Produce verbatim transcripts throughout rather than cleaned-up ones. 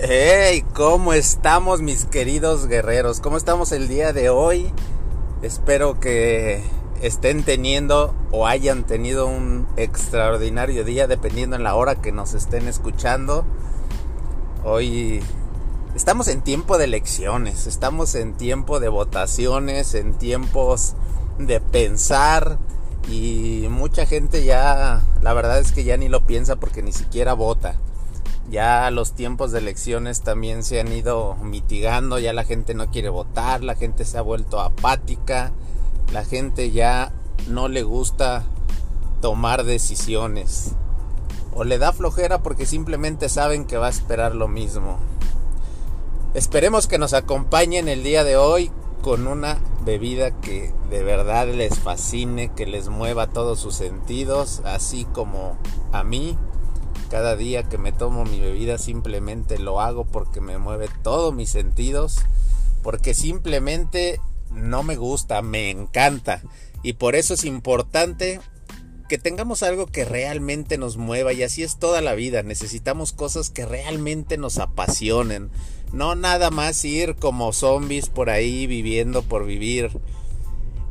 Hey, ¿cómo estamos mis queridos guerreros? ¿Cómo estamos el día de hoy? Espero que estén teniendo o hayan tenido un extraordinario día, dependiendo en la hora que nos estén escuchando. Hoy estamos en tiempo de elecciones, estamos en tiempo de votaciones, en tiempos de pensar, y mucha gente ya, la verdad es que ya ni lo piensa porque ni siquiera vota. Ya los tiempos de elecciones también se han ido mitigando, ya la gente no quiere votar, la gente se ha vuelto apática, la gente ya no le gusta tomar decisiones o le da flojera porque simplemente saben que va a esperar lo mismo. Esperemos que nos acompañen el día de hoy con una bebida que de verdad les fascine, que les mueva todos sus sentidos, así como a mí. Cada día que me tomo mi bebida simplemente lo hago porque me mueve todos mis sentidos, porque simplemente no me gusta, me encanta. Y por eso es importante que tengamos algo que realmente nos mueva, y así es toda la vida. Necesitamos cosas que realmente nos apasionen, no nada más ir como zombies por ahí viviendo por vivir.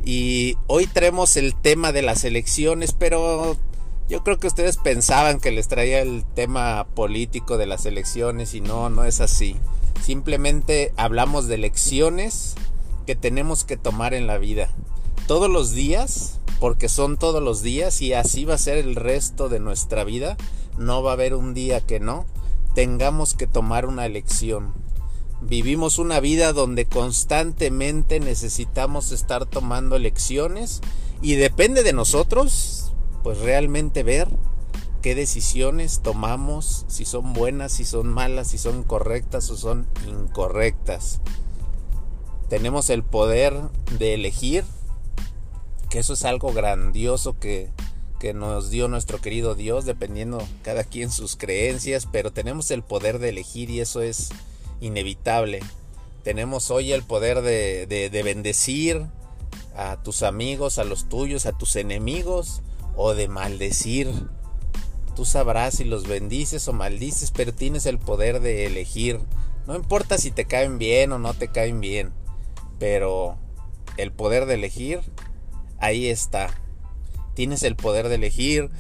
Y hoy traemos el tema de las elecciones, pero yo creo que ustedes pensaban que les traía el tema político de las elecciones, y no, no es así. Simplemente hablamos de elecciones que tenemos que tomar en la vida. Todos los días, porque son todos los días, y así va a ser el resto de nuestra vida. No va a haber un día que no tengamos que tomar una elección. Vivimos una vida donde constantemente necesitamos estar tomando elecciones, y depende de nosotros pues realmente ver qué decisiones tomamos, si son buenas, si son malas, si son correctas o son incorrectas. Tenemos el poder de elegir, que eso es algo grandioso que, que nos dio nuestro querido Dios, dependiendo cada quien sus creencias, pero tenemos el poder de elegir y eso es inevitable. Tenemos hoy el poder de, de, de bendecir a tus amigos, a los tuyos, a tus enemigos, o de maldecir. Tú sabrás si los bendices o maldices, pero tienes el poder de elegir. No importa si te caen bien o no te caen bien, pero el poder de elegir, ahí está. Tienes el poder de elegir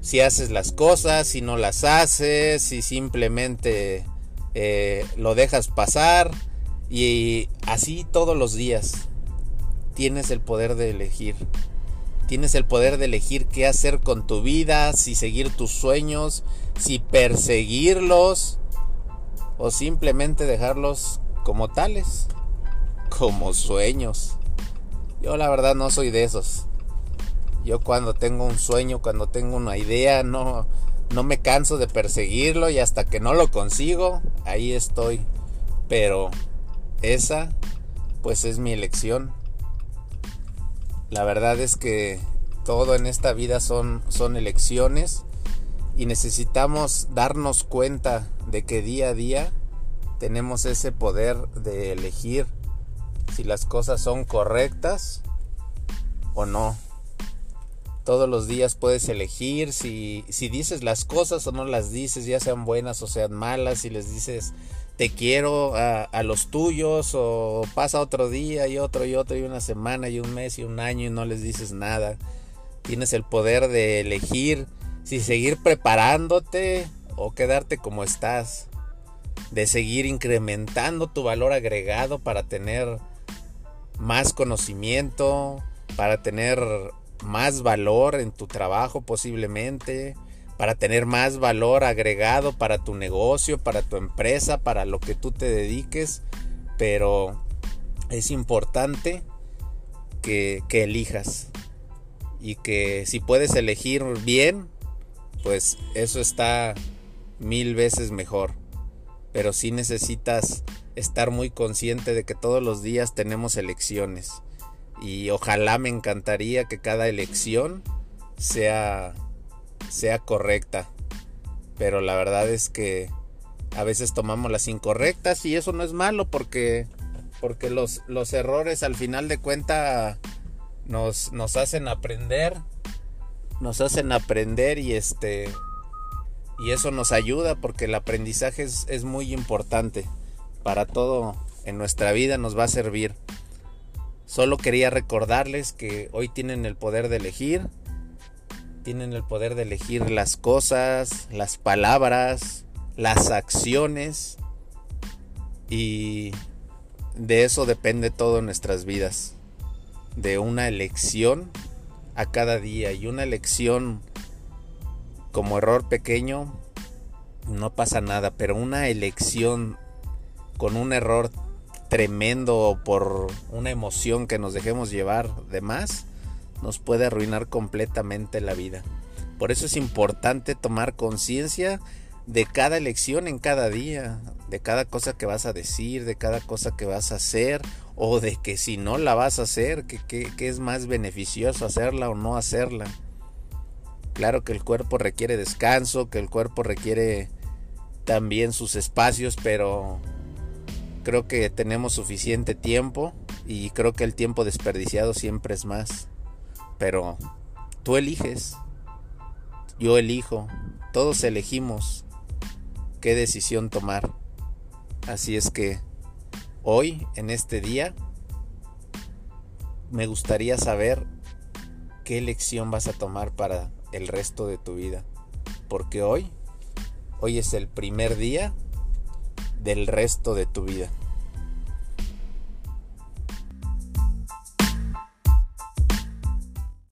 si haces las cosas, si no las haces, si simplemente eh, lo dejas pasar, y así todos los días. Tienes el poder de elegir. Tienes el poder de elegir qué hacer con tu vida, si seguir tus sueños, si perseguirlos o simplemente dejarlos como tales, como sueños. Yo la verdad no soy de esos. Yo cuando tengo un sueño, cuando tengo una idea, no, no me canso de perseguirlo, y hasta que no lo consigo, ahí estoy. Pero esa pues es mi elección. La verdad es que todo en esta vida son, son elecciones, y necesitamos darnos cuenta de que día a día tenemos ese poder de elegir si las cosas son correctas o no. Todos los días puedes elegir si, si dices las cosas o no las dices, ya sean buenas o sean malas, si les dices te quiero a, a los tuyos, o pasa otro día y otro y otro y una semana y un mes y un año y no les dices nada. Tienes el poder de elegir si seguir preparándote o quedarte como estás, de seguir incrementando tu valor agregado para tener más conocimiento, para tener más valor en tu trabajo posiblemente, para tener más valor agregado para tu negocio, para tu empresa, para lo que tú te dediques. Pero es importante que, que elijas, y que si puedes elegir bien, pues eso está mil veces mejor. Pero sí necesitas estar muy consciente de que todos los días tenemos elecciones, y ojalá, me encantaría que cada elección sea... sea correcta, pero la verdad es que a veces tomamos las incorrectas, y eso no es malo, porque porque los, los errores al final de cuenta nos, nos hacen aprender nos hacen aprender y este y eso nos ayuda porque el aprendizaje es, es muy importante para todo en nuestra vida, nos va a servir. Solo quería recordarles que hoy tienen el poder de elegir, tienen el poder de elegir las cosas, las palabras, las acciones, y de eso depende todo en nuestras vidas, de una elección a cada día, y una elección como error pequeño no pasa nada, pero una elección con un error tremendo o por una emoción que nos dejemos llevar de más nos puede arruinar completamente la vida. Por eso es importante tomar conciencia de cada elección en cada día, de cada cosa que vas a decir, de cada cosa que vas a hacer, o de que si no la vas a hacer, que, que, que es más beneficioso hacerla o no hacerla. Claro que el cuerpo requiere descanso, que el cuerpo requiere también sus espacios, pero creo que tenemos suficiente tiempo y creo que el tiempo desperdiciado siempre es más. Pero tú eliges, yo elijo, todos elegimos qué decisión tomar. Así es que hoy, en este día, me gustaría saber qué elección vas a tomar para el resto de tu vida. Porque hoy, hoy es el primer día del resto de tu vida.